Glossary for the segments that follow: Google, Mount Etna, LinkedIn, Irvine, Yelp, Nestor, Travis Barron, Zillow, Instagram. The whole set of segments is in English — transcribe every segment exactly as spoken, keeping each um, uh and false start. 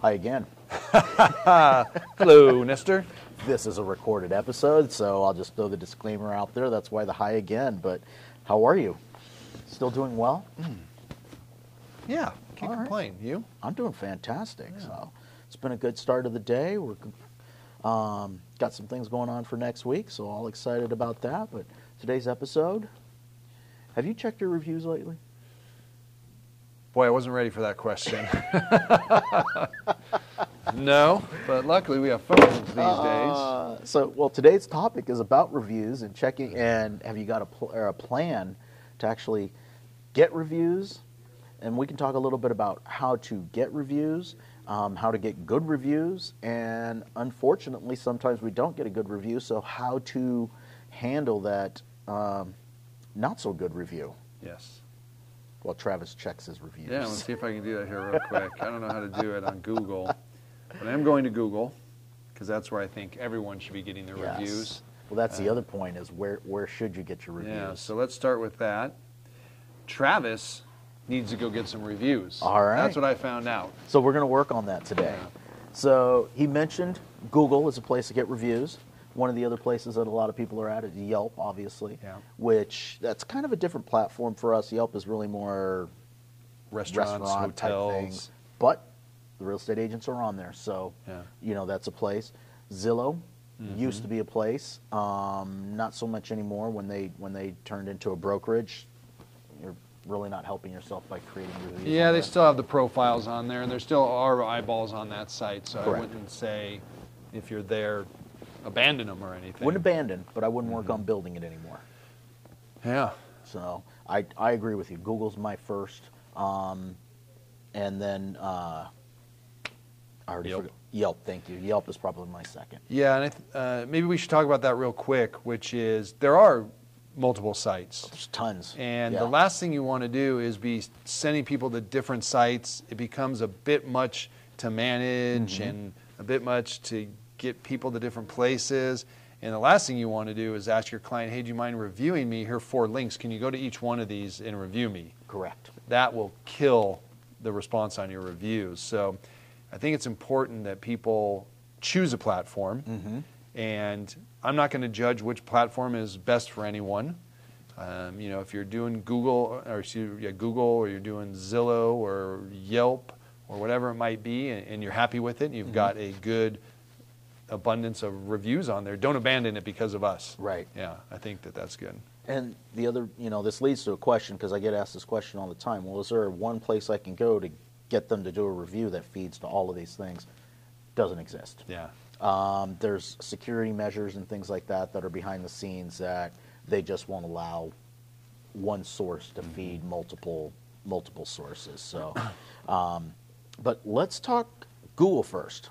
Hi again. Hello, Nestor. This is a recorded episode, so I'll just throw the disclaimer out there. That's why the hi again. But how are you? Still doing well? Mm. Yeah, can't All complain. Right. You? I'm doing fantastic. Yeah. So it's been a good start of the day. We're um, got some things going on for next week, so all excited about that. But today's episode, have you checked your reviews lately? Boy, I wasn't ready for that question. No, but luckily we have phones these uh, days. So, well, today's topic is about reviews and checking. And have you got a, pl- or a plan to actually get reviews? And we can talk a little bit about how to get reviews, um, how to get good reviews. And unfortunately, sometimes we don't get a good review. So how to handle that um, not so good review. Yes. Well, Travis checks his reviews. Yeah, let's see if I can do that here real quick. I don't know how to do it on Google. But I'm going to Google, because that's where I think everyone should be getting their yes. reviews. Well, that's uh, the other point, is where, where should you get your reviews? Yeah, so let's start with that. Travis needs to go get some reviews. All right. That's what I found out. So we're going to work on that today. Yeah. So he mentioned Google is a place to get reviews. One of the other places that a lot of people are at is Yelp, obviously, yeah. which that's kind of a different platform for us. Yelp is really more restaurants, restaurant hotels. Type things. But the real estate agents are on there, so yeah. you know that's a place. Zillow mm-hmm. used to be a place, um, not so much anymore. When they when they turned into a brokerage, you're really not helping yourself by creating reviews. Yeah, they that. still have the profiles on there, and there still are eyeballs on that site. So Correct. I wouldn't say if you're there, abandon them or anything. Wouldn't abandon, but I wouldn't work mm-hmm. on building it anymore. Yeah. So I I agree with you. Google's my first, um, and then. Uh, I already Yelp. Forgot. Yelp, thank you. Yelp is probably my second. Yeah, and I th- uh, maybe we should talk about that real quick, which is there are multiple sites. There's tons. And yeah. the last thing you want to do is be sending people to different sites. It becomes a bit much to manage mm-hmm. and a bit much to get people to different places. And the last thing you want to do is ask your client, hey, do you mind reviewing me? Here are four links. Can you go to each one of these and review me? Correct. That will kill the response on your reviews. So I think it's important that people choose a platform, mm-hmm. and I'm not going to judge which platform is best for anyone. Um, you know, if you're doing Google, or excuse me, yeah, Google, or you're doing Zillow or Yelp or whatever it might be, and, and you're happy with it, and you've mm-hmm. got a good abundance of reviews on there, don't abandon it because of us. Right. Yeah, I think that that's good. And the other, you know, this leads to a question, because I get asked this question all the time. Well, is there one place I can go to get them to do a review that feeds to all of these things? Doesn't exist. Yeah. Um, there's security measures and things like that that are behind the scenes that they just won't allow one source to mm-hmm. feed multiple multiple sources. So, um, but let's talk Google first.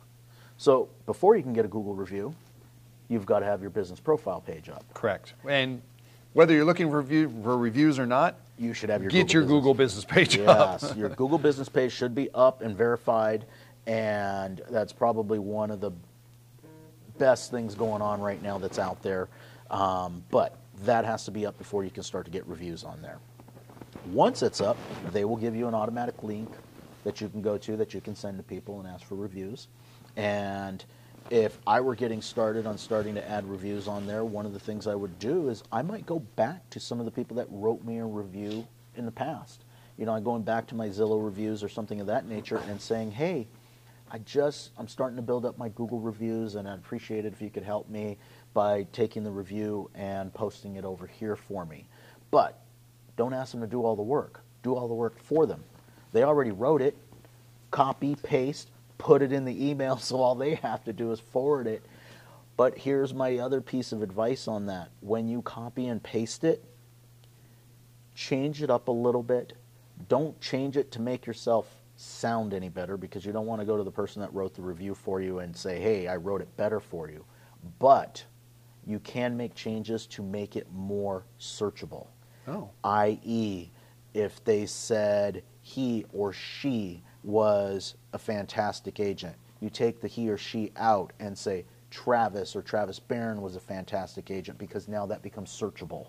So before you can get a Google review, you've got to have your business profile page up. Correct. And whether you're looking for, review, for reviews or not, you should have your get Google your business. Google business page yes, up. Yes, your Google business page should be up and verified, and that's probably one of the best things going on right now that's out there. Um, but that has to be up before you can start to get reviews on there. Once it's up, they will give you an automatic link that you can go to that you can send to people and ask for reviews. And if I were getting started on starting to add reviews on there, one of the things I would do is I might go back to some of the people that wrote me a review in the past. You know, I'm going back to my Zillow reviews or something of that nature and saying, hey, I just, I'm starting to build up my Google reviews, and I'd appreciate it if you could help me by taking the review and posting it over here for me. But don't ask them to do all the work. Do all the work for them. They already wrote it. Copy, paste, put it in the email, so all they have to do is forward it. But here's my other piece of advice on that. When you copy and paste it, change it up a little bit. Don't change it to make yourself sound any better, because you don't want to go to the person that wrote the review for you and say, hey, I wrote it better for you. But you can make changes to make it more searchable. Oh. that is, if they said he or she was a fantastic agent, you take the he or she out and say Travis or Travis Barron was a fantastic agent, because now that becomes searchable.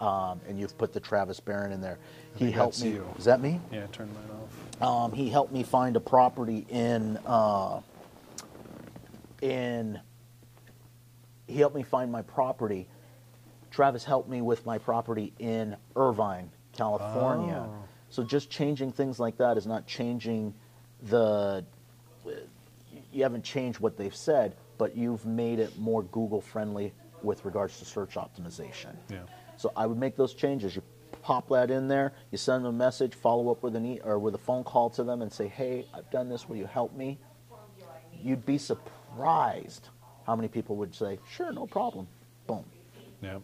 um, and you've put the Travis Barron in there. I he helped me. You. Is that me? Yeah, turn mine off. Um, he helped me find a property in uh, in. He helped me find my property. Travis helped me with my property in Irvine, California. Oh. So just changing things like that is not changing the, you haven't changed what they've said, but you've made it more Google friendly with regards to search optimization. Yeah. So I would make those changes. You pop that in there, you send them a message, follow up with an e or with a phone call to them and say, hey, I've done this, will you help me? You'd be surprised how many people would say, sure, no problem, boom. Yeah,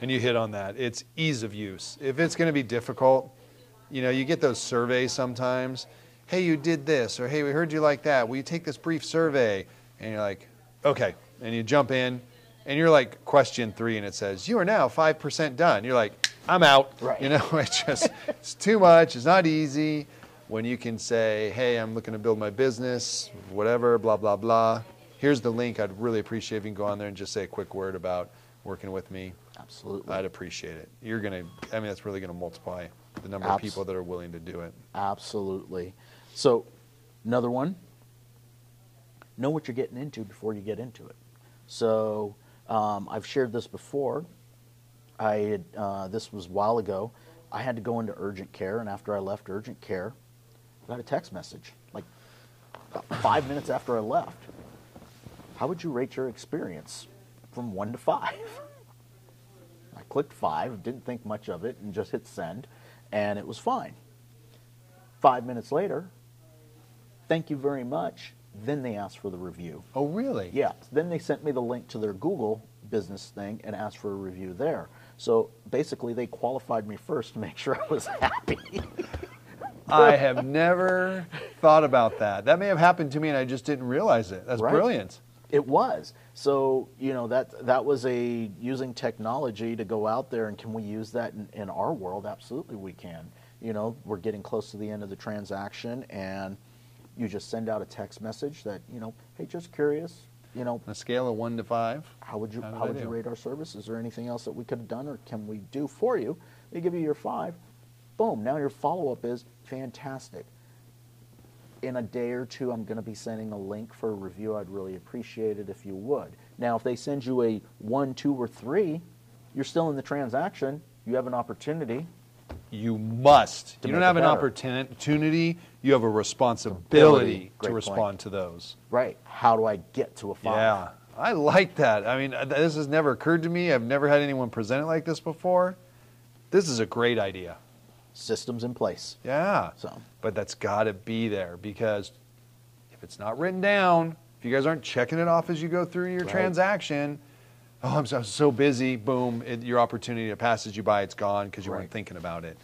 and you hit on that. It's ease of use. If it's going to be difficult, you know, you get those surveys sometimes. Hey, you did this, or hey, we heard you like that. Will you take this brief survey? And you're like, okay. And you jump in, and you're like question three, and it says, you are now five percent done. You're like, I'm out. Right. You know, it's just, it's too much. It's not easy. When you can say, hey, I'm looking to build my business, whatever, blah, blah, blah. Here's the link. I'd really appreciate if you can go on there and just say a quick word about working with me. Absolutely. I'd appreciate it. You're gonna, I mean, that's really gonna multiply the number Abs- of people that are willing to do it. Absolutely. So another one, know what you're getting into before you get into it. So um, I've shared this before. I had, uh, this was a while ago. I had to go into urgent care, and after I left urgent care, I got a text message, like about five minutes after I left. How would you rate your experience? From one to five. I clicked five, didn't think much of it, and just hit send, and it was fine. Five minutes later, thank you very much. Then they asked for the review. Oh, really? Yeah. Then they sent me the link to their Google business thing and asked for a review there. So basically, they qualified me first to make sure I was happy. I have never thought about that. That may have happened to me, and I just didn't realize it. That's right? Brilliant. It was. So, you know, that that was a using technology to go out there, and can we use that in, in our world? Absolutely we can. You know, we're getting close to the end of the transaction, and you just send out a text message that, you know, hey, just curious, you know. On a scale of one to five. How would you how, how would you rate our service? Is there anything else that we could have done or can we do for you? They give you your five. Boom. Now your follow-up is fantastic. In a day or two, I'm going to be sending a link for a review. I'd really appreciate it if you would. Now, if they send you a one, two, or three, you're still in the transaction. You have an opportunity. You must. You don't have an opportunity. You have a responsibility to respond to those. Right. How do I get to a five? Yeah. I like that. I mean, this has never occurred to me. I've never had anyone present it like this before. This is a great idea. Systems in place. Yeah. So, but that's got to be there, because if it's not written down, if you guys aren't checking it off as you go through your right. transaction, oh, I'm so, I'm so busy, boom, it, your opportunity that passes you by, it's gone because you right. weren't thinking about it.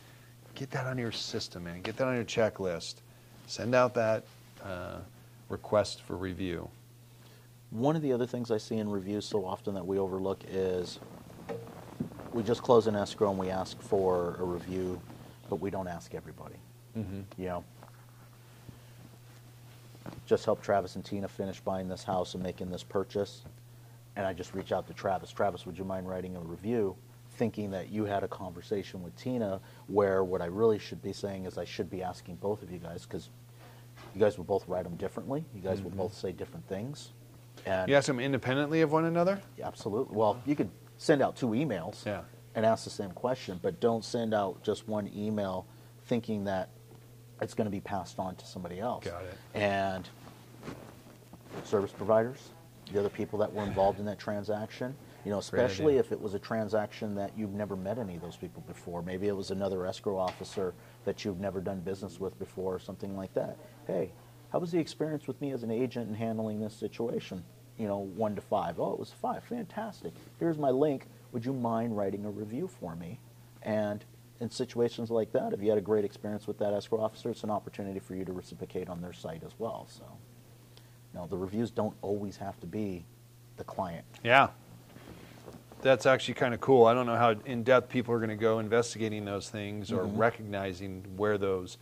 Get that on your system, man. Get that on your checklist. Send out that uh, request for review. One of the other things I see in reviews so often that we overlook is we just close an escrow and we ask for a review, but we don't ask everybody. Mm-hmm. You know, just help Travis and Tina finish buying this house and making this purchase, and I just reach out to Travis. Travis, would you mind writing a review, thinking that you had a conversation with Tina, where what I really should be saying is I should be asking both of you guys, because you guys will both write them differently. You guys mm-hmm. will both say different things. And you ask them independently of one another? Yeah, absolutely. Well, you could send out two emails. Yeah. And ask the same question, but don't send out just one email thinking that it's going to be passed on to somebody else. Got it. And service providers, the other people that were involved in that transaction, you know, especially if it was a transaction that you've never met any of those people before. Maybe it was another escrow officer that you've never done business with before or something like that. Hey, how was the experience with me as an agent in handling this situation? You know, one to five. Oh, it was five. Fantastic. Here's my link. Would you mind writing a review for me? And in situations like that, if you had a great experience with that escrow officer, it's an opportunity for you to reciprocate on their site as well. So, no, the reviews don't always have to be the client. Yeah, that's actually kind of cool. I don't know how in-depth people are going to go investigating those things or mm-hmm. recognizing where those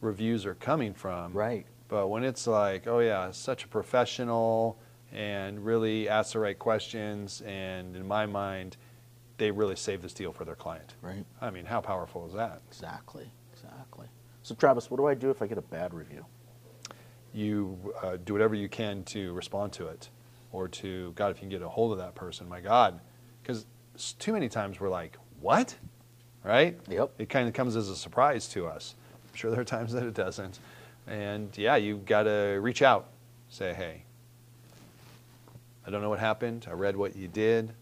reviews are coming from. Right. But when it's like, oh, yeah, such a professional and really asks the right questions, and in my mind, they really saved this deal for their client. Right. I mean, how powerful is that? Exactly, exactly. So Travis, what do I do if I get a bad review? You uh, do whatever you can to respond to it, or to, God, if you can get a hold of that person, my God. Because too many times we're like, what? Right? Yep. It kind of comes as a surprise to us. I'm sure there are times that it doesn't. And yeah, you've got to reach out, say, hey, I don't know what happened. I read what you did,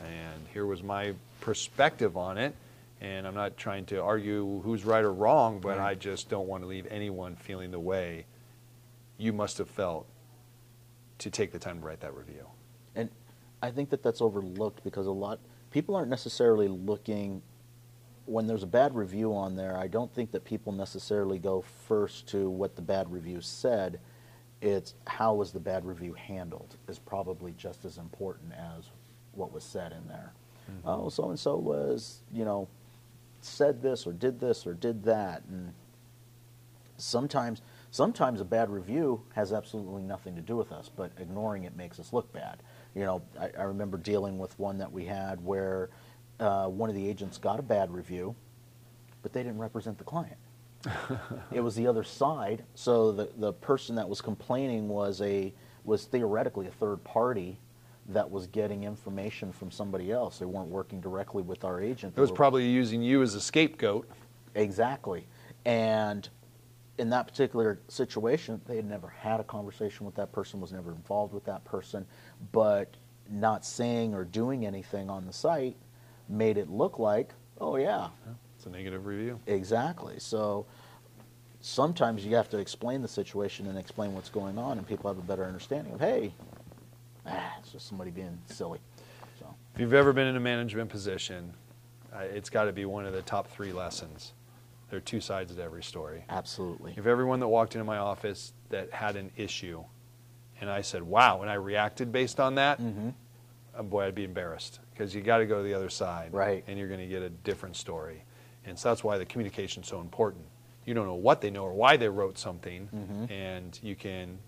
and here was my perspective on it. And I'm not trying to argue who's right or wrong, but right. I just don't want to leave anyone feeling the way you must have felt to take the time to write that review. And I think that that's overlooked, because a lot people aren't necessarily looking. When there's a bad review on there, I don't think that people necessarily go first to what the bad review said. It's how was the bad review handled is probably just as important as what was said in there. Mm-hmm. Oh, so-and-so was, you know, said this or did this or did that. And sometimes, sometimes a bad review has absolutely nothing to do with us, but ignoring it makes us look bad. You know, I, I remember dealing with one that we had where uh, one of the agents got a bad review, but they didn't represent the client. It was the other side, so the, the person that was complaining was, a, was theoretically a third party that was getting information from somebody else. They weren't working directly with our agent. It was probably using you as a scapegoat. Exactly. And in that particular situation, they had never had a conversation with that person, was never involved with that person, but not saying or doing anything on the site made it look like, oh yeah. It's a negative review. Exactly. So sometimes you have to explain the situation and explain what's going on, and people have a better understanding of, hey, ah, it's just somebody being silly. So. If you've ever been in a management position, uh, it's got to be one of the top three lessons. There are two sides to every story. Absolutely. If everyone that walked into my office that had an issue, and I said, wow, and I reacted based on that, mm-hmm. oh boy, I'd be embarrassed, because you got to go to the other side, right? And you're going to get a different story. And so that's why the communication is so important. You don't know what they know or why they wrote something, mm-hmm. and you can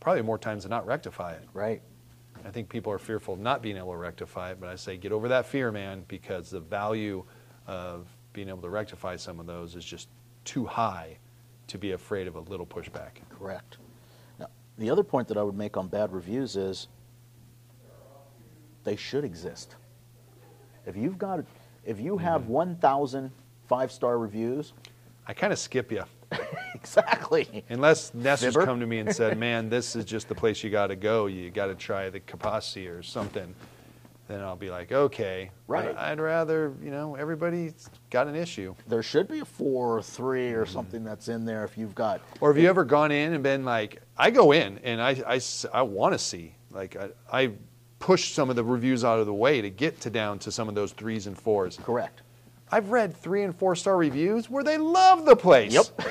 probably more times than not rectify it. Right. I think people are fearful of not being able to rectify it, but I say get over that fear, man, because the value of being able to rectify some of those is just too high to be afraid of a little pushback. Correct. Now, the other point that I would make on bad reviews is they should exist. If you've got, if you have mm-hmm. one thousand five-star reviews, I kind of skip you. Exactly. Unless Nestor's come to me and said, man, this is just the place you got to go. You got to try the Kapasi or something. Then I'll be like, okay. Right. I'd rather, you know, everybody's got an issue. There should be a four or three or mm-hmm. something that's in there if you've got. Or have you ever gone in and been like, I go in and I, I, I want to see. Like I, I push some of the reviews out of the way to get to down to some of those threes and fours. Correct. I've read three and four star reviews where they love the place. Yep.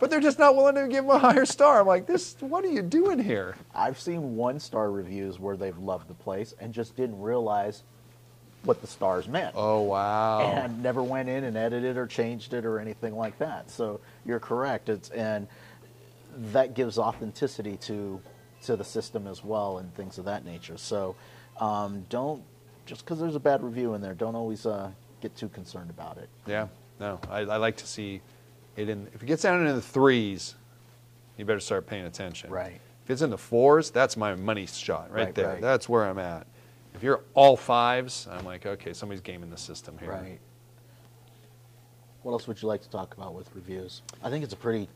But they're just not willing to give them a higher star. I'm like, this, what are you doing here? I've seen one-star reviews where they've loved the place and just didn't realize what the stars meant. Oh, wow. And never went in and edited or changed it or anything like that. So you're correct. It's, and that gives authenticity to, to the system as well and things of that nature. So um, don't, just because there's a bad review in there, don't always uh, get too concerned about it. Yeah, no, I, I like to see... It in, if it gets down into the threes, you better start paying attention. Right. If it's in the fours, that's my money shot right, right there. Right. That's where I'm at. If you're all fives, I'm like, okay, somebody's gaming the system here. Right. What else would you like to talk about with reviews? I think it's a pretty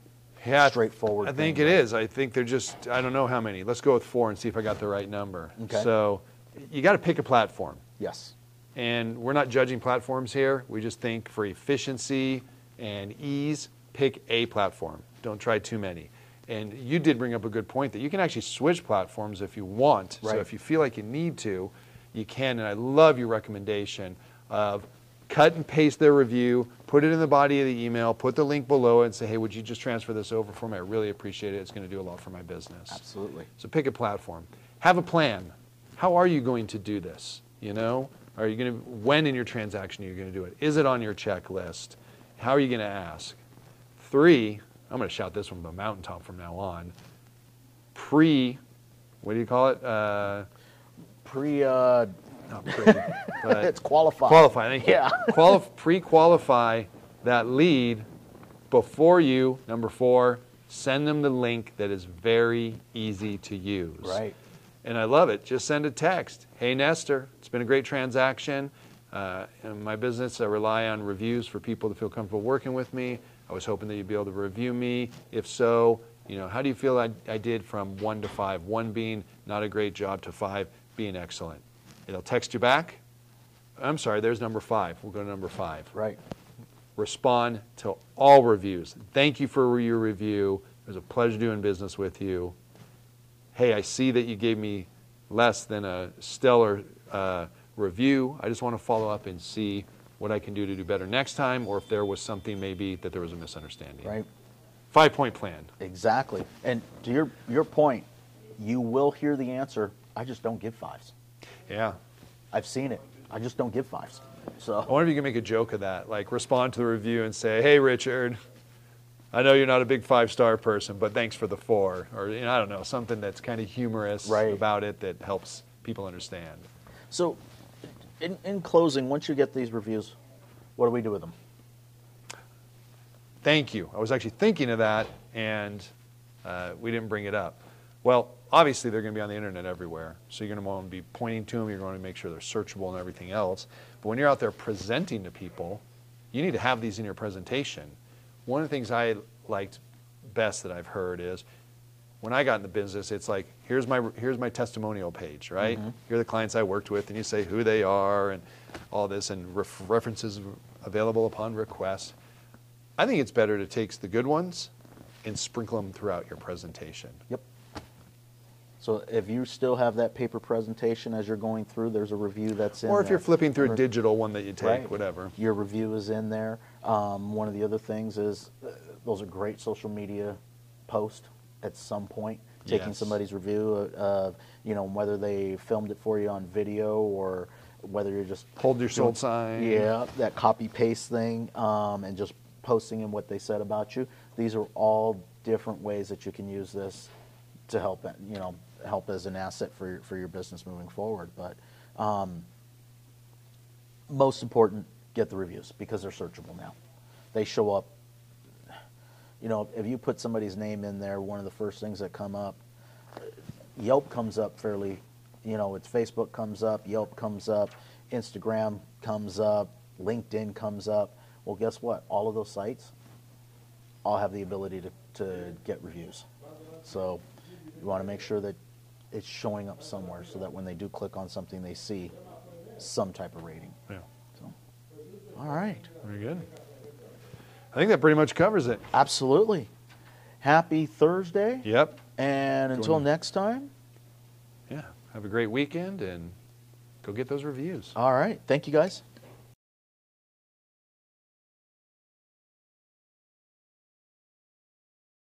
yeah, straightforward I think thing, it right? is. I think they're just, I don't know how many. Let's go with four and see if I got the right number. Okay. So you got to pick a platform. Yes. And we're not judging platforms here. We just think for efficiency and ease, pick a platform. Don't try too many. And you did bring up a good point that you can actually switch platforms if you want. Right. So if you feel like you need to, you can. And I love your recommendation of cut and paste their review, put it in the body of the email, put the link below it and say, hey, would you just transfer this over for me? I really appreciate it. It's going to do a lot for my business. Absolutely. So pick a platform. Have a plan. How are you going to do this? You know, are you going to, when in your transaction are you going to do it? Is it on your checklist? How are you going to ask? Three, I'm going to shout this one from the mountaintop from now on. Pre, what do you call it? Uh, pre, uh, not pretty, but it's qualified. Qualify, yeah. Qualif pre-qualify that lead before you, number four, send them the link that is very easy to use. Right. And I love it. Just send a text. Hey, Nestor, it's been a great transaction. Uh, in my business, I rely on reviews for people to feel comfortable working with me. I was hoping that you'd be able to review me. If so, you know, how do you feel I, I did from one to five? One being not a great job to five being excellent. It'll text you back. I'm sorry, there's number five. We'll go to number five. Right. Respond to all reviews. Thank you for your review. It was a pleasure doing business with you. Hey, I see that you gave me less than a stellar uh, review. I just want to follow up and see what I can do to do better next time, or if there was something maybe that there was a misunderstanding. Right. Five-point plan. Exactly. And to your, your point, you will hear the answer, I just don't give fives. Yeah. I've seen it. I just don't give fives. So I wonder if you can make a joke of that, like respond to the review and say, hey, Richard, I know you're not a big five-star person, but thanks for the four. Or, you know, I don't know, something that's kind of humorous right. about it that helps people understand. So in, in closing, once you get these reviews, what do we do with them? Thank you. I was actually thinking of that, and uh, we didn't bring it up. Well, obviously, they're going to be on the internet everywhere, so you're going to want to be pointing to them. You're going to make sure they're searchable and everything else. But when you're out there presenting to people, you need to have these in your presentation. One of the things I liked best that I've heard is when I got in the business, it's like, here's my, here's my testimonial page, right? Mm-hmm. Here are the clients I worked with, and you say who they are and all this, and ref references available upon request. I think it's better to take the good ones and sprinkle them throughout your presentation. Yep. So if you still have that paper presentation as you're going through, there's a review that's in there. Or if you're flipping through a digital one that you take, right. whatever. Your review is in there. Um, one of the other things is uh, those are great social media posts at some point, taking yes. somebody's review, uh, uh, you know, whether they filmed it for you on video or whether you're just... Hold your sold sign. Yeah, that copy-paste thing um, and just posting in what they said about you. These are all different ways that you can use this to help, you know, help as an asset for your, for your business moving forward. But um, most important, get the reviews because they're searchable now. They show up, you know, if you put somebody's name in there, one of the first things that come up, Yelp comes up fairly, you know, it's Facebook comes up, Yelp comes up, Instagram comes up, LinkedIn comes up. Well, guess what? All of those sites all have the ability to, to get reviews. So you want to make sure that it's showing up somewhere so that when they do click on something, they see some type of rating. Yeah. So, all right. Very good. I think that pretty much covers it. Absolutely. Happy Thursday. Yep. And until next time. Yeah. Have a great weekend and go get those reviews. All right. Thank you, guys.